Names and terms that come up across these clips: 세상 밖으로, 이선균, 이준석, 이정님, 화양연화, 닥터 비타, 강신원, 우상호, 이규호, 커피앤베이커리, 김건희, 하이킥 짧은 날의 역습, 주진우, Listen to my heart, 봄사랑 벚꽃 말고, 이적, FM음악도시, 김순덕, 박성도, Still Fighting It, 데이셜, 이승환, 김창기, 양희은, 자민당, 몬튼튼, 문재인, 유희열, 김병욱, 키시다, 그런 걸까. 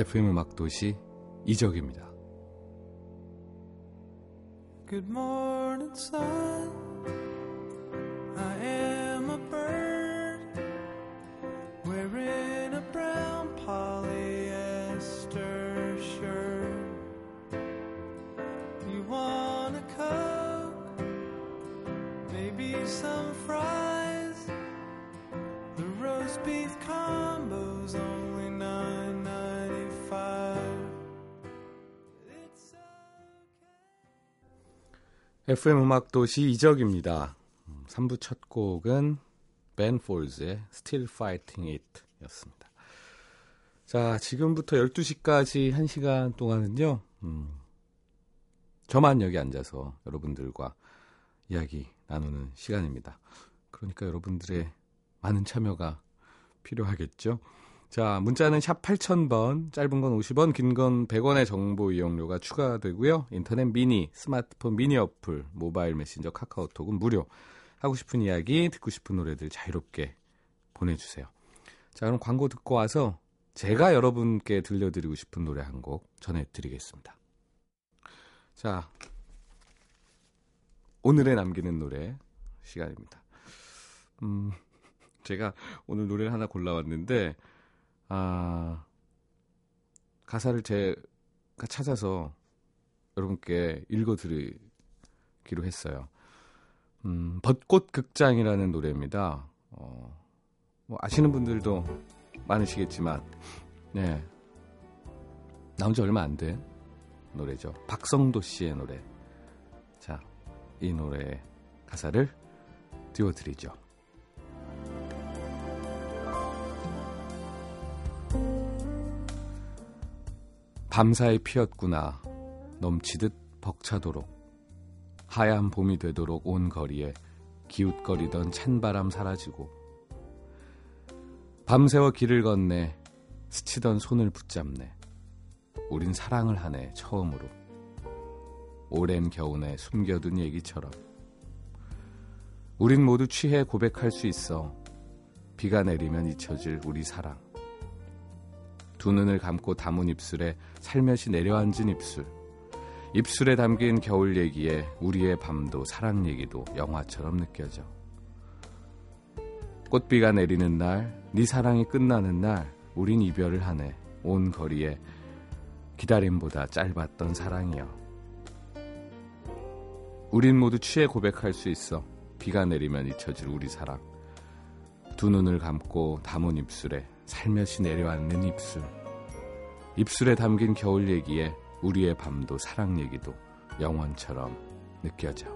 FM음악도시 이적입니다. Good morning, sun. I am a bird wearing a brown polyester shirt. You want a Coke? Maybe some fries. The roast beef combo's only $9.95. FM음악도시 이적입니다. 3부 첫 곡은 벤 폴즈의 Still Fighting It 였습니다. 자, 지금부터 12시까지 1시간 동안은요, 저만 여기 앉아서 여러분들과 이야기 나누는 시간입니다. 그러니까 여러분들의 많은 참여가 필요하겠죠. 자, 문자는 샵 8000번, 짧은 건 50원, 긴 건 100원의 정보 이용료가 추가되고요. 인터넷 미니, 스마트폰 미니 어플, 모바일 메신저, 카카오톡은 무료. 하고 싶은 이야기, 듣고 싶은 노래들 자유롭게 보내주세요. 자, 그럼 광고 듣고 와서 제가 여러분께 들려드리고 싶은 노래 한 곡 전해드리겠습니다. 자, 오늘에 남기는 노래 시간입니다. 제가 오늘 노래를 하나 골라왔는데 가사를 제가 찾아서 여러분께 읽어드리기로 했어요. 벚꽃 극장이라는 노래입니다. 뭐 아시는 분들도 많으시겠지만, 네, 나온 지 얼마 안 된 노래죠. 박성도 씨의 노래. 자, 이 노래의 가사를 띄워드리죠. 밤사이 피었구나. 넘치듯 벅차도록 하얀 봄이 되도록 온 거리에 기웃거리던 찬바람 사라지고 밤새워 길을 건네 스치던 손을 붙잡네. 우린 사랑을 하네 처음으로. 오랜 겨운에 숨겨둔 얘기처럼 우린 모두 취해 고백할 수 있어. 비가 내리면 잊혀질 우리 사랑. 두 눈을 감고 담은 입술에 살며시 내려앉은 입술. 입술에 담긴 겨울 얘기에 우리의 밤도 사랑 얘기도 영화처럼 느껴져. 꽃비가 내리는 날, 네 사랑이 끝나는 날, 우린 이별을 하네. 온 거리에 기다림보다 짧았던 사랑이여. 우린 모두 취해 고백할 수 있어. 비가 내리면 잊혀질 우리 사랑. 두 눈을 감고 담은 입술에 살며시 내려앉는 입술. 입술에 담긴 겨울 얘기에 우리의 밤도 사랑 얘기도 영원처럼 느껴져.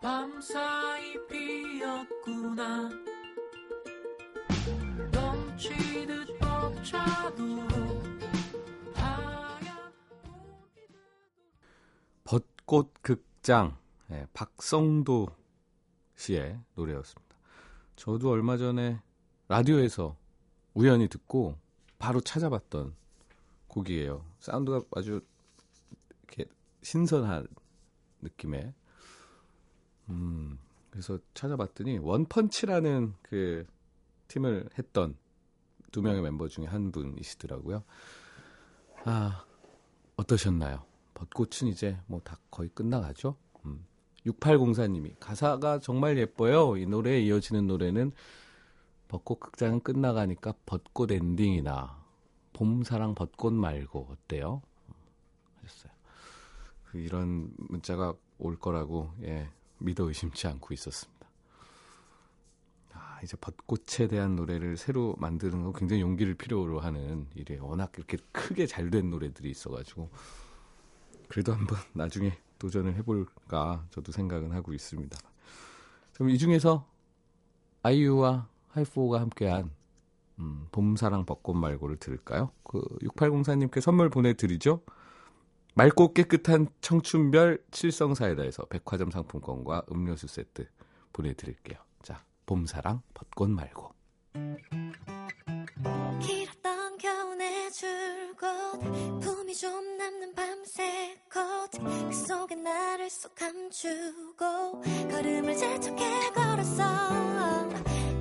밤사이 피었구나. 넘치듯 벅차도록 하얀 벚꽃 극장. 네, 박성도 씨의 노래였습니다. 저도 얼마 전에 라디오에서 우연히 듣고 바로 찾아봤던 곡이에요. 사운드가 아주 이렇게 신선한 느낌의. 그래서 찾아봤더니 원펀치라는 그 팀을 했던 두 명의 멤버 중에 한 분이시더라고요. 아, 어떠셨나요? 벚꽃은 이제 뭐 다 거의 끝나가죠. 6804님이 가사가 정말 예뻐요. 이 노래에 이어지는 노래는 벚꽃 극장은 끝나가니까 벚꽃 엔딩이나 봄사랑 벚꽃 말고 어때요? 하셨어요. 이런 문자가 올 거라고, 예, 믿어 의심치 않고 있었습니다. 이제 벚꽃에 대한 노래를 새로 만드는 거 굉장히 용기를 필요로 하는 일에 워낙 이렇게 크게 잘된 노래들이 있어가지고 그래도 한번 나중에 도전을 해볼까 저도 생각은 하고 있습니다. 그럼 이 중에서 아이유와 하이포가 함께한 봄사랑 벚꽃 말고를 들을까요? 그 6804님께 선물 보내드리죠. 맑고 깨끗한 청춘별 칠성사이다에서 백화점 상품권과 음료수 세트 보내드릴게요. 자, 봄사랑 벚꽃 말고. 길었던 겨우내 줄곧 품이 좀 남는 밤새꽃 그 속에 나를 쏙 감추고 걸음을 재촉해 걸었어.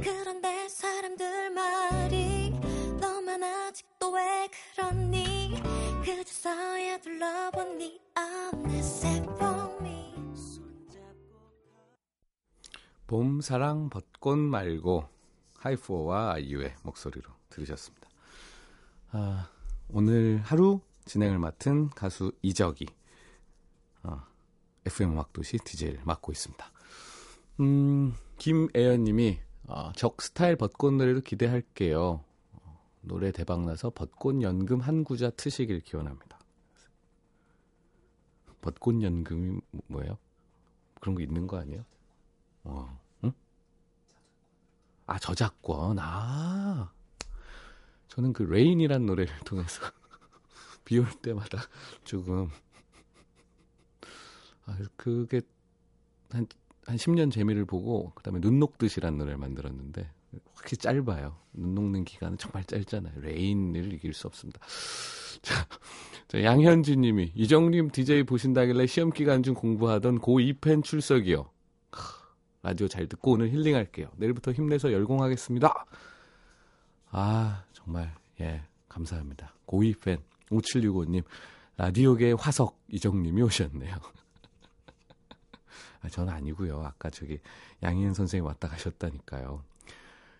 그런데 사람들 말이 너만 아직도 왜 그러니 그저서야 둘러보니 어느새 봄이 봄, 사랑, 벚꽃 말고 하이포와 아이유의 목소리로 들으셨습니다. 아, 오늘 하루 진행을 맡은 가수 이적이 FM음악도시 DJ를 맡고 있습니다. 김애연님이 적 스타일 벚꽃 노래로 기대할게요. 노래 대박나서 벚꽃연금 한 구자 트시길 기원합니다. 벚꽃연금이 뭐예요? 그런 거 있는 거 아니에요? 응? 아, 저작권. 아, 저는 그 레인이란 노래를 통해서 비 올 때마다 조금 그게 한 10년 재미를 보고 그 다음에 눈 녹듯이란 노래를 만들었는데 확실히 짧아요. 눈 녹는 기간은 정말 짧잖아요. 레인을 이길 수 없습니다. 자, 양현진 님이 이정림 DJ 보신다길래 시험기간 중 공부하던 고2펜 출석이요. 라디오 잘 듣고 오늘 힐링할게요. 내일부터 힘내서 열공하겠습니다. 아, 정말 예, 감사합니다. 고2펜 5765님 라디오계의 화석 이정님이 오셨네요. 아, 저는 아니고요. 아까 저기 양희은 선생님 왔다 가셨다니까요.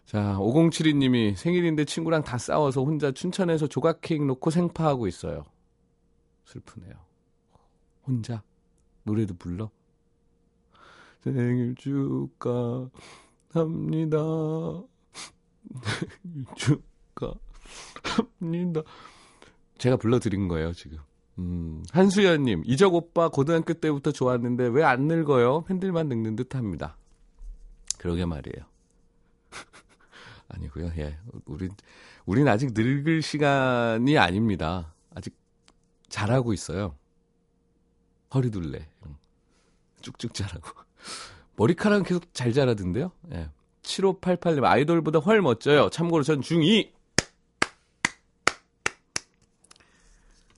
자, 5072님이 생일인데 친구랑 다 싸워서 혼자 춘천에서 조각 케이크 놓고 생파하고 있어요. 슬프네요. 혼자 노래도 불러? 생일 축하합니다. 생일 축하합니다. 제가 불러드린 거예요, 지금. 한수연님, 이적 오빠 고등학교 때부터 좋았는데 왜 안 늙어요? 팬들만 늙는 듯 합니다. 그러게 말이에요. 아니고요. 예, 우린 아직 늙을 시간이 아닙니다. 아직 잘하고 있어요. 허리둘레 쭉쭉 자라고 머리카락은 계속 잘 자라던데요. 예, 7588님 아이돌보다 훨 멋져요. 참고로 전 중2.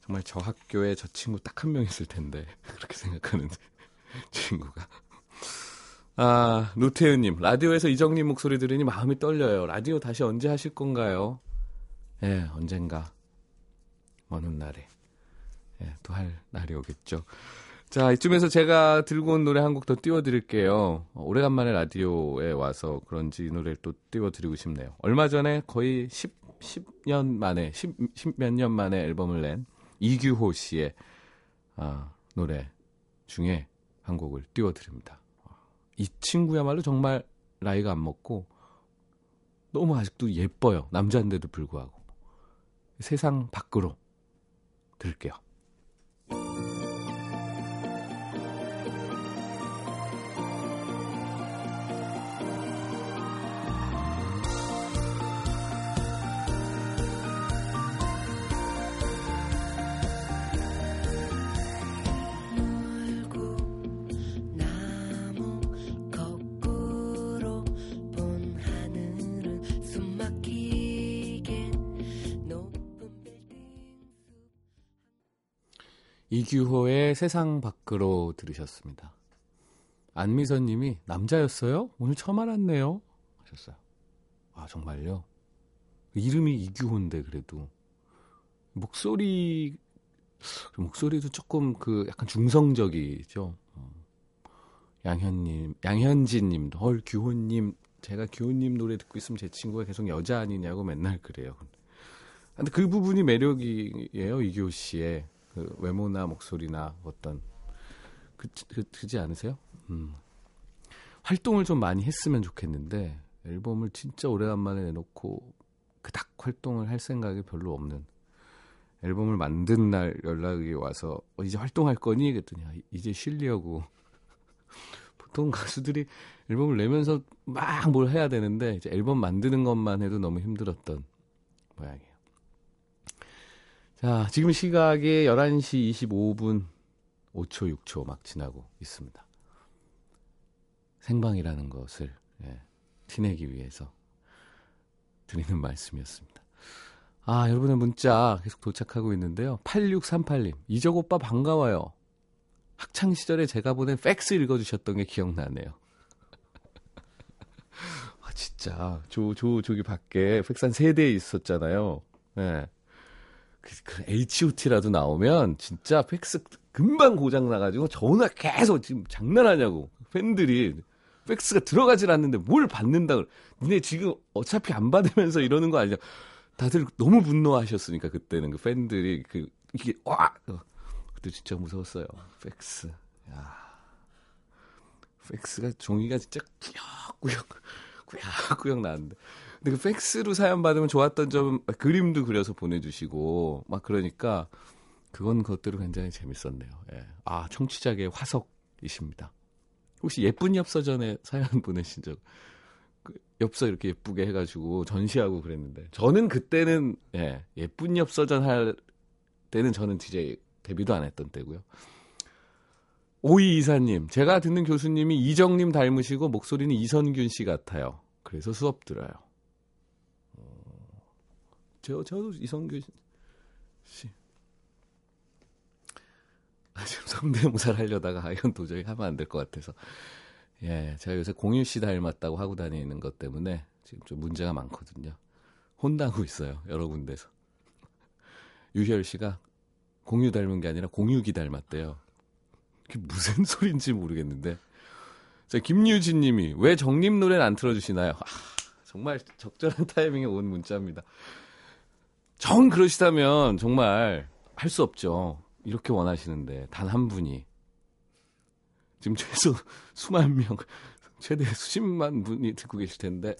정말 저 학교에 저 친구 딱 한 명 있을 텐데 그렇게 생각하는 친구가. 아, 노태윤님 라디오에서 이정님 목소리 들으니 마음이 떨려요. 라디오 다시 언제 하실 건가요? 예, 언젠가 어느 날에 예, 또 할 날이 오겠죠. 자, 이쯤에서 제가 들고 온 노래 한 곡 더 띄워드릴게요. 오래간만에 라디오에 와서 그런지 이 노래를 또 띄워드리고 싶네요. 얼마 전에 거의 10몇 년 만에 앨범을 낸 이규호 씨의 노래 중에 한 곡을 띄워드립니다. 이 친구야말로 정말 나이가 안 먹고 너무 아직도 예뻐요. 남자인데도 불구하고. 세상 밖으로 들을게요. 이규호의 세상 밖으로 들으셨습니다. 안미선 님이 남자였어요? 오늘 처음 알았네요. 하셨어요. 아, 정말요? 이름이 이규호인데 그래도 목소리도 조금 그 약간 중성적이죠. 양현진 님도 헐 규호 님, 제가 규호 님 노래 듣고 있으면 제 친구가 계속 여자 아니냐고 맨날 그래요. 근데 그 부분이 매력이에요. 이규호 씨의 그 외모나 목소리나 어떤 그지 않으세요? 활동을 좀 많이 했으면 좋겠는데 앨범을 진짜 오래간만에 내놓고 그닥 활동을 할 생각이 별로 없는, 앨범을 만든 날 연락이 와서 이제 활동할 거니? 그랬더니 이제 쉬려고. 보통 가수들이 앨범을 내면서 막 뭘 해야 되는데 이제 앨범 만드는 것만 해도 너무 힘들었던 모양이에요. 자, 지금 시각에 11시 25분 5초 6초 막 지나고 있습니다. 생방이라는 것을 티내기 위해서 드리는 말씀이었습니다. 아, 여러분의 문자 계속 도착하고 있는데요. 8638님, 이적 오빠 반가워요. 학창시절에 제가 보낸 팩스 읽어주셨던 게 기억나네요. 아, 진짜 저기 밖에 팩스 한 3대 있었잖아요. 네. 그 HOT라도 나오면 진짜 팩스 금방 고장나가지고 전화 계속, 지금 장난하냐고 팬들이 팩스가 들어가질 않는데 뭘 받는다고, 니네 지금 어차피 안 받으면서 이러는 거 아니냐. 다들 너무 분노하셨으니까 그때는, 그 팬들이 그 이게 와, 그때 진짜 무서웠어요. 팩스, 야, 팩스가 종이가 진짜 꾸역꾸역 나는데, 근데 그 팩스로 사연 받으면 좋았던 점, 그림도 그려서 보내주시고 막 그러니까 그건 그것대로 굉장히 재밌었네요. 예. 아, 청취자계의 화석이십니다. 혹시 예쁜 엽서전에 사연 보내신 적, 엽서 이렇게 예쁘게 해가지고 전시하고 그랬는데, 저는 그때는 예쁜 엽서전 할 때는 저는 DJ 데뷔도 안 했던 때고요. 5224님, 제가 듣는 교수님이 이정님 닮으시고 목소리는 이선균 씨 같아요. 그래서 수업 들어요. 저도 이선균 씨. 지금 성대모사를 하려다가 이건 도저히 하면 안 될 것 같아서, 예, 제가 요새 공유 씨 닮았다고 하고 다니는 것 때문에 지금 좀 문제가 많거든요. 혼나고 있어요, 여러 군데서. 유희열 씨가 공유 닮은 게 아니라 공유기 닮았대요. 그게 무슨 소린지 모르겠는데. 자, 김유진 님이, 왜 정님 노래는 안 틀어주시나요? 아, 정말 적절한 타이밍에 온 문자입니다. 정 그러시다면 정말 할 수 없죠. 이렇게 원하시는데, 단 한 분이, 지금 최소 수만 명, 최대 수십만 분이 듣고 계실 텐데,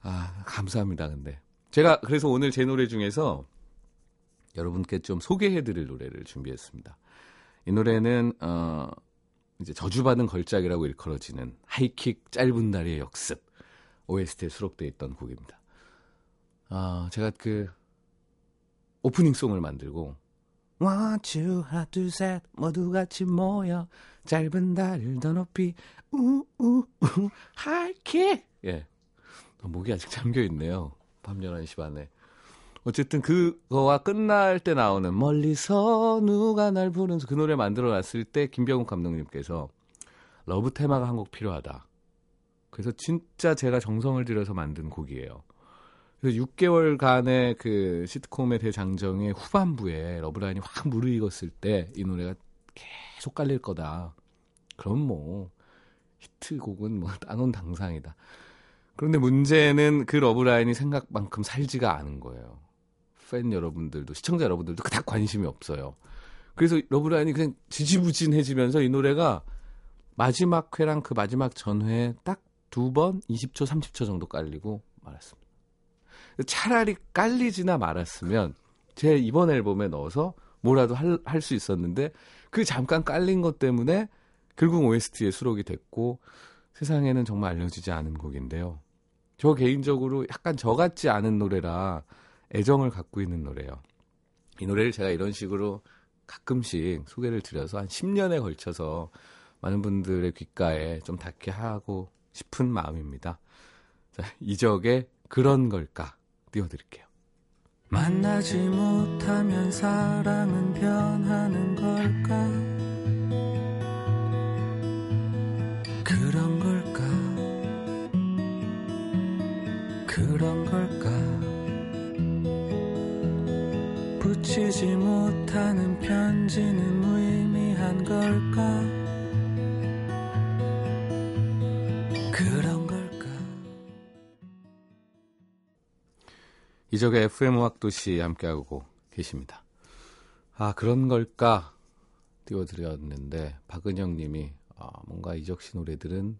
아, 감사합니다. 근데 제가 그래서 오늘 제 노래 중에서 여러분께 좀 소개해드릴 노래를 준비했습니다. 이 노래는 이제 저주받은 걸작이라고 일컬어지는 하이킥 짧은 날의 역습 OST에 수록되어 있던 곡입니다. 제가 그 오프닝송을 만들고, One, two, 하나, 둘, 셋, 모두 같이 모여 짧은 날을 더 높이 우우우 하이킥. 예, 목이 아직 잠겨있네요. 밤 11시 반에. 어쨌든 그거와 끝날 때 나오는 멀리서 누가 날 부르는 그 노래 만들어놨을 때 김병욱 감독님께서 러브 테마가 한 곡 필요하다. 그래서 진짜 제가 정성을 들여서 만든 곡이에요. 그래서 6개월간의 그 시트콤의 대장정의 후반부에 러브라인이 확 무르익었을 때 이 노래가 계속 깔릴 거다. 그럼 뭐 히트곡은 뭐 따놓은 당상이다. 그런데 문제는 그 러브라인이 생각만큼 살지가 않은 거예요. 팬 여러분들도, 시청자 여러분들도 그닥 관심이 없어요. 그래서 러브라인이 그냥 지지부진해지면서 이 노래가 마지막 회랑 그 마지막 전회에 딱 2번 20초, 30초 정도 깔리고 말았습니다. 차라리 깔리지나 말았으면 제 이번 앨범에 넣어서 뭐라도 할 수 있었는데, 그 잠깐 깔린 것 때문에 결국 OST에 수록이 됐고, 세상에는 정말 알려지지 않은 곡인데요. 저 개인적으로 약간 저 같지 않은 노래라 애정을 갖고 있는 노래예요. 이 노래를 제가 이런 식으로 가끔씩 소개를 드려서 한 10년에 걸쳐서 많은 분들의 귓가에 좀 닿게 하고 싶은 마음입니다. 자, 이적의 그런 걸까 띄워드릴게요. 만나지 못하면 사랑은 변하는 걸까? 그런 걸까? 그런 걸까? 붙이지 못하는 편지는 무의미한 걸까? 그런 걸까? 이적의 FM음악도시 함께하고 계십니다. 아, 그런 걸까 띄워드렸는데, 박은영님이, 뭔가 이적씨 노래들은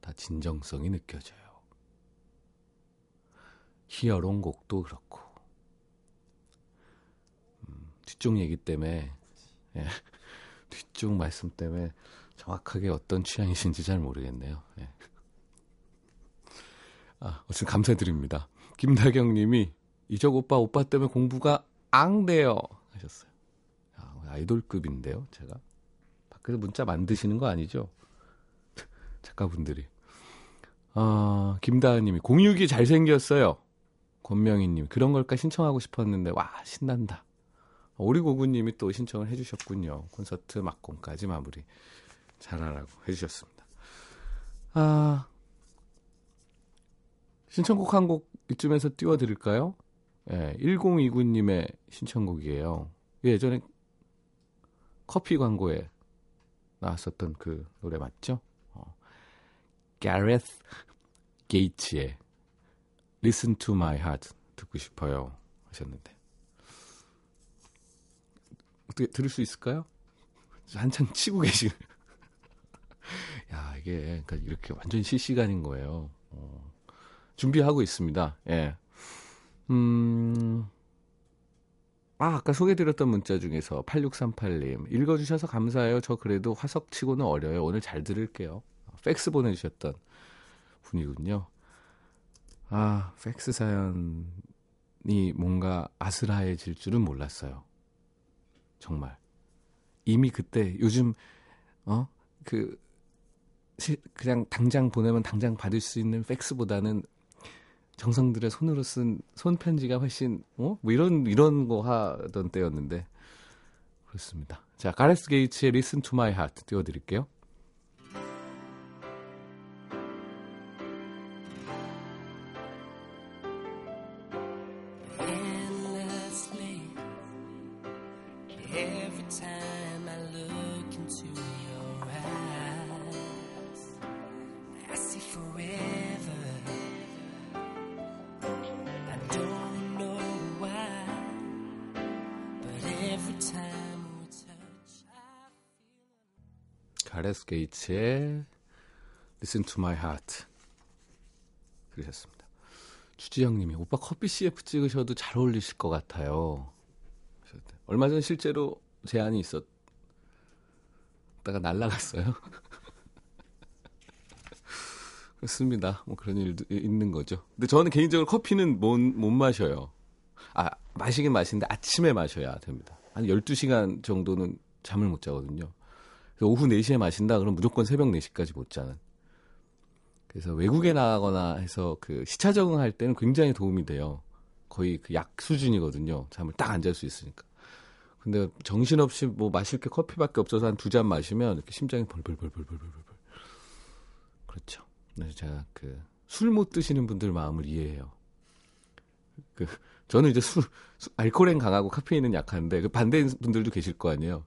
다 진정성이 느껴져요. 히어롱곡도 그렇고. 뒤쪽 얘기 때문에, 예, 뒤쪽 말씀 때문에 정확하게 어떤 취향이신지 잘 모르겠네요. 예. 아, 어쨌든 감사드립니다. 김다경님이 이적 오빠 때문에 공부가 앙돼요 하셨어요. 아, 아이돌급인데요, 제가. 밖에서 문자 만드시는 거 아니죠? 작가분들이. 아, 김다은님이 공유기 잘생겼어요. 권명희님 그런 걸까 신청하고 싶었는데 와 신난다. 오리고구님이 또 신청을 해주셨군요. 콘서트 막공까지 마무리 잘하라고 해주셨습니다. 아, 신청곡 한 곡 이쯤에서 띄워드릴까요? 예, 1029님의 신청곡이에요. 예전에 커피 광고에 나왔었던 그 노래 맞죠? Gareth Gates의 Listen to my heart 듣고 싶어요 하셨는데 어떻게 들을 수 있을까요? 한창 치고 계시네요. 야, 이게 그러니까 이렇게 완전 실시간인 거예요. 준비하고 있습니다. 예. 아, 아까 소개드렸던 문자 중에서 8638님 읽어주셔서 감사해요. 저 그래도 화석치고는 어려요. 오늘 잘 들을게요. 팩스 보내주셨던 분이군요. 아, 팩스 사연이 뭔가 아슬아해질 줄은 몰랐어요. 정말 이미 그때 요즘 그냥 당장 보내면 당장 받을 수 있는 팩스보다는 정성들의 손으로 쓴 손편지가 훨씬 뭐 이런 거 하던 때였는데 그렇습니다. 자, 가레스 게이츠의 Listen to my heart 띄워드릴게요. 가레스 게이츠의 Listen to my heart 들으셨습니다. 주지영님이 오빠 커피 CF 찍으셔도 잘 어울리실 것 같아요. 얼마 전 실제로 제안이 있었다가 날라갔어요. 그렇습니다. 뭐 그런 일도 있는 거죠. 근데 저는 개인적으로 커피는 못 마셔요. 아, 마시긴 마시는데 아침에 마셔야 됩니다. 한 12시간 정도는 잠을 못 자거든요. 오후 4시에 마신다 그러면 무조건 새벽 4시까지 못 자는. 그래서 외국에 나가거나 해서 그 시차 적응할 때는 굉장히 도움이 돼요. 거의 그 약 수준이거든요. 잠을 딱 안 잘 수 있으니까. 근데 정신없이 뭐 마실 게 커피밖에 없어서 한 2잔 마시면 이렇게 심장이 벌벌벌벌벌벌벌. 그렇죠. 그래서 제가 그 술 못 드시는 분들 마음을 이해해요. 그 저는 이제 알코올엔 강하고 카페인은 약한데 그 반대인 분들도 계실 거 아니에요.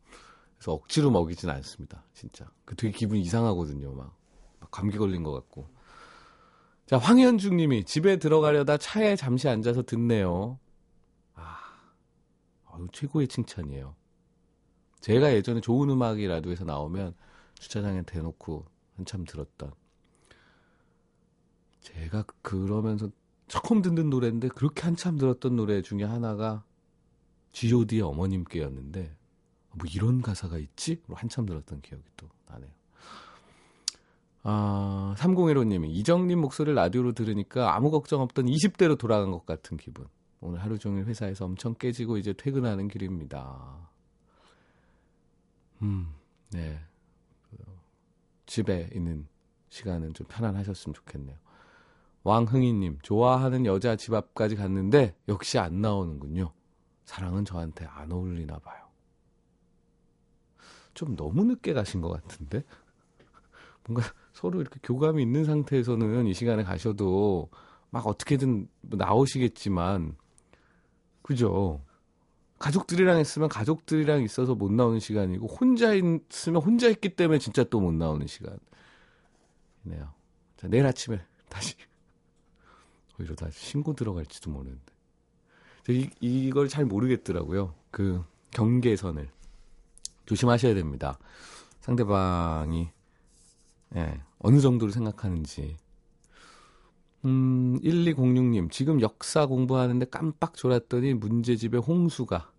그래서 억지로 먹이진 않습니다. 진짜. 그 되게 기분이 이상하거든요. 막 감기 걸린 것 같고. 자, 황현중 님이 집에 들어가려다 차에 잠시 앉아서 듣네요. 아유, 최고의 칭찬이에요. 제가 예전에 좋은 음악이 라디오에서 나오면 주차장에 대놓고 한참 들었던. 제가 그러면서 처음 듣는 노래인데 그렇게 한참 들었던 노래 중에 하나가 G.O.D의 어머님께였는데 뭐 이런 가사가 있지? 한참 들었던 기억이 또 나네요. 아, 3015님이 이정님 목소리를 라디오로 들으니까 아무 걱정 없던 20대로 돌아간 것 같은 기분. 오늘 하루 종일 회사에서 엄청 깨지고 이제 퇴근하는 길입니다. 네. 집에 있는 시간은 좀 편안하셨으면 좋겠네요. 왕흥이님, 좋아하는 여자 집 앞까지 갔는데 역시 안 나오는군요. 사랑은 저한테 안 어울리나 봐요. 좀 너무 늦게 가신 것 같은데 뭔가 서로 이렇게 교감이 있는 상태에서는 이 시간에 가셔도 막 어떻게든 나오시겠지만 그죠? 가족들이랑 했으면 가족들이랑 있어서 못 나오는 시간이고 혼자 있으면 혼자 있기 때문에 진짜 또 못 나오는 시간이네요. 자, 내일 아침에 다시 이러다 신고 들어갈지도 모르는데 이걸 잘 모르겠더라고요. 그 경계선을 조심하셔야 됩니다. 상대방이 어느 정도로 생각하는지 1206님, 지금 역사 공부하는데 깜빡 졸았더니 문제집에 홍수가.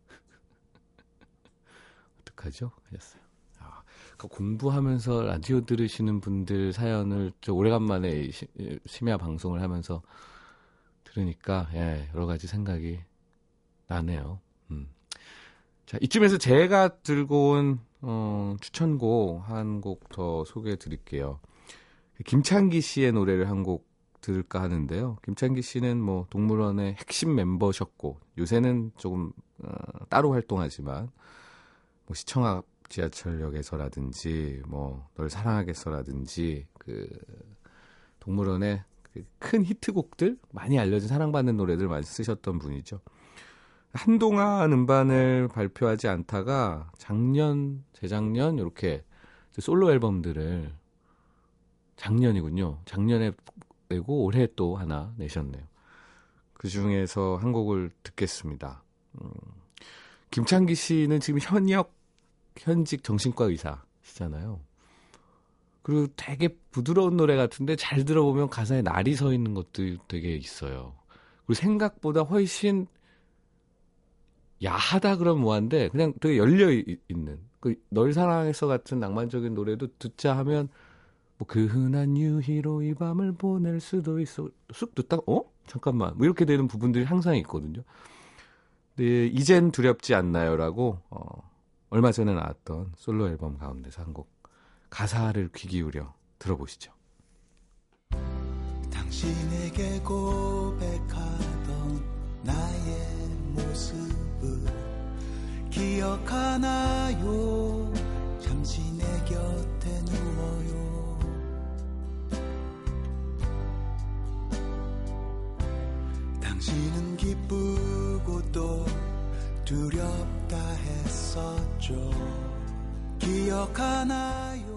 어떡하죠? 하셨어요. 아, 공부하면서 라디오 들으시는 분들 사연을 저 오래간만에 심야 방송을 하면서 들으니까, 예, 여러 가지 생각이 나네요. 자, 이쯤에서 제가 들고 온, 추천곡 한 곡 더 소개해 드릴게요. 김창기 씨의 노래를 한 곡 들을까 하는데요. 김창기 씨는 뭐 동물원의 핵심 멤버셨고, 요새는 조금 따로 활동하지만 뭐 시청 앞 지하철역에서라든지 뭐 널 사랑하겠어라든지 그 동물원의 큰 히트곡들, 많이 알려진 사랑받는 노래들 많이 쓰셨던 분이죠. 한동안 음반을 발표하지 않다가 작년, 재작년 이렇게 솔로 앨범들을 작년이군요. 작년에 내고 올해 또 하나 내셨네요. 그 중에서 한 곡을 듣겠습니다. 김창기 씨는 지금 현직 정신과 의사시잖아요. 그리고 되게 부드러운 노래 같은데 잘 들어보면 가사에 날이 서 있는 것도 되게 있어요. 그리고 생각보다 훨씬 야하다 그러면 뭐한데 그냥 되게 열려있는 그 널 사랑해서 같은 낭만적인 노래도 듣자 하면 뭐 그 흔한 유희로 이 밤을 보낼 수도 있어, 쑥 듣다가 잠깐만 뭐 이렇게 되는 부분들이 항상 있거든요. 근데 이젠 두렵지 않나요? 라고 얼마 전에 나왔던 솔로 앨범 가운데서 한 곡, 가사를 귀 기울여 들어보시죠. 당신에게 고백하던 나의 모습을 기억하나요? 잠시 내 곁에 누워요. 당신은 기쁘고 또 두렵다 했었죠. 기억하나요?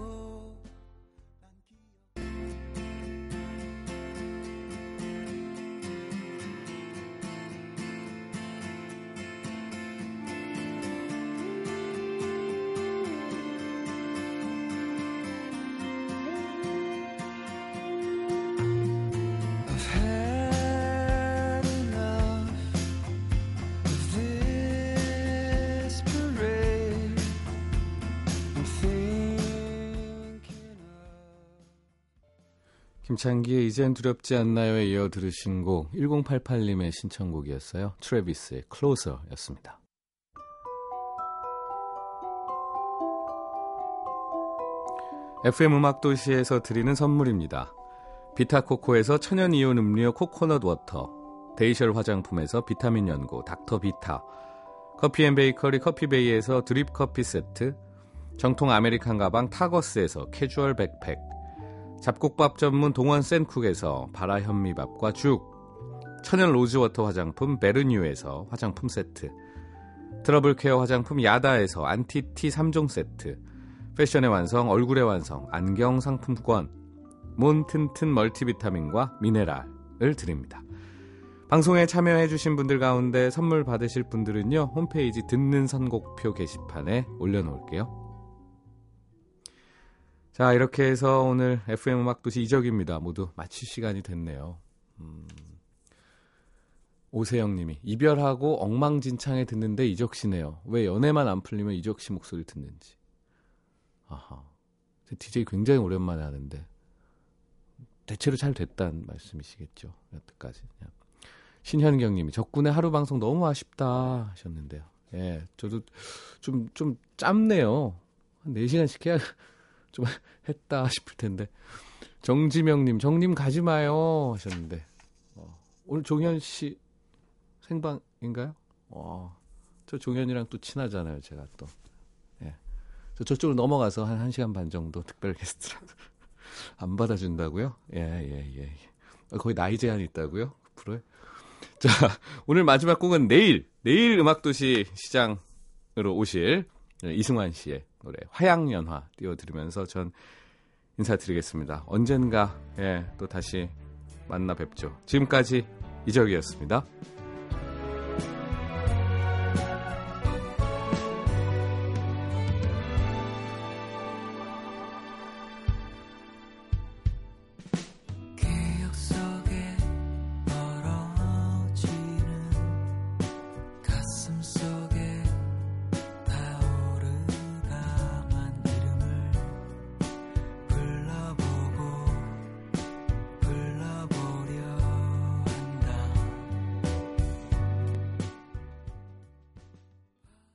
김창기의 이젠 두렵지 않나요에 이어 들으신 곡 1088님의 신청곡이었어요. 트래비스의 Closer였습니다. FM음악도시에서 드리는 선물입니다. 비타코코에서 천연이온 음료 코코넛 워터, 데이셜 화장품에서 비타민 연고 닥터 비타, 커피앤베이커리 커피베이에서 드립 커피 세트, 정통 아메리칸 가방 타거스에서 캐주얼 백팩, 잡곡밥 전문 동원 센쿡에서 바라 현미밥과 죽, 천연 로즈워터 화장품 베르뉴에서 화장품 세트, 트러블 케어 화장품 야다에서 안티티 3종 세트, 패션의 완성 얼굴의 완성 안경 상품권, 몬튼튼 멀티비타민과 미네랄을 드립니다. 방송에 참여해주신 분들 가운데 선물 받으실 분들은요, 홈페이지 듣는 선곡표 게시판에 올려놓을게요. 자, 이렇게 해서 오늘 FM음악도시 이적입니다. 모두 마칠 시간이 됐네요. 오세영님이 이별하고 엉망진창에 듣는데 이적씨네요. 왜 연애만 안 풀리면 이적씨 목소리 듣는지. 아하, DJ 굉장히 오랜만에 하는데 대체로 잘 됐다는 말씀이시겠죠. 여태까지. 신현경님이 적군의 하루 방송 너무 아쉽다 하셨는데요. 예, 저도 좀 짧네요. 한 4시간씩 해야 좀 했다 싶을 텐데. 정지명님, 정님 가지 마요 하셨는데 오늘 종현 씨 생방인가요? 저 종현이랑 또 친하잖아요, 제가 또. 예, 저 저쪽으로 넘어가서 한 1시간 반 정도 특별 게스트라도 안 받아준다고요? 예. 거의 나이 제한이 있다고요? 프로에. 자, 오늘 마지막 곡은 내일 음악도시 시장으로 오실 이승환 씨의 노래 화양연화 띄워드리면서 전 인사드리겠습니다. 언젠가 또 다시 만나 뵙죠. 지금까지 이적이었습니다.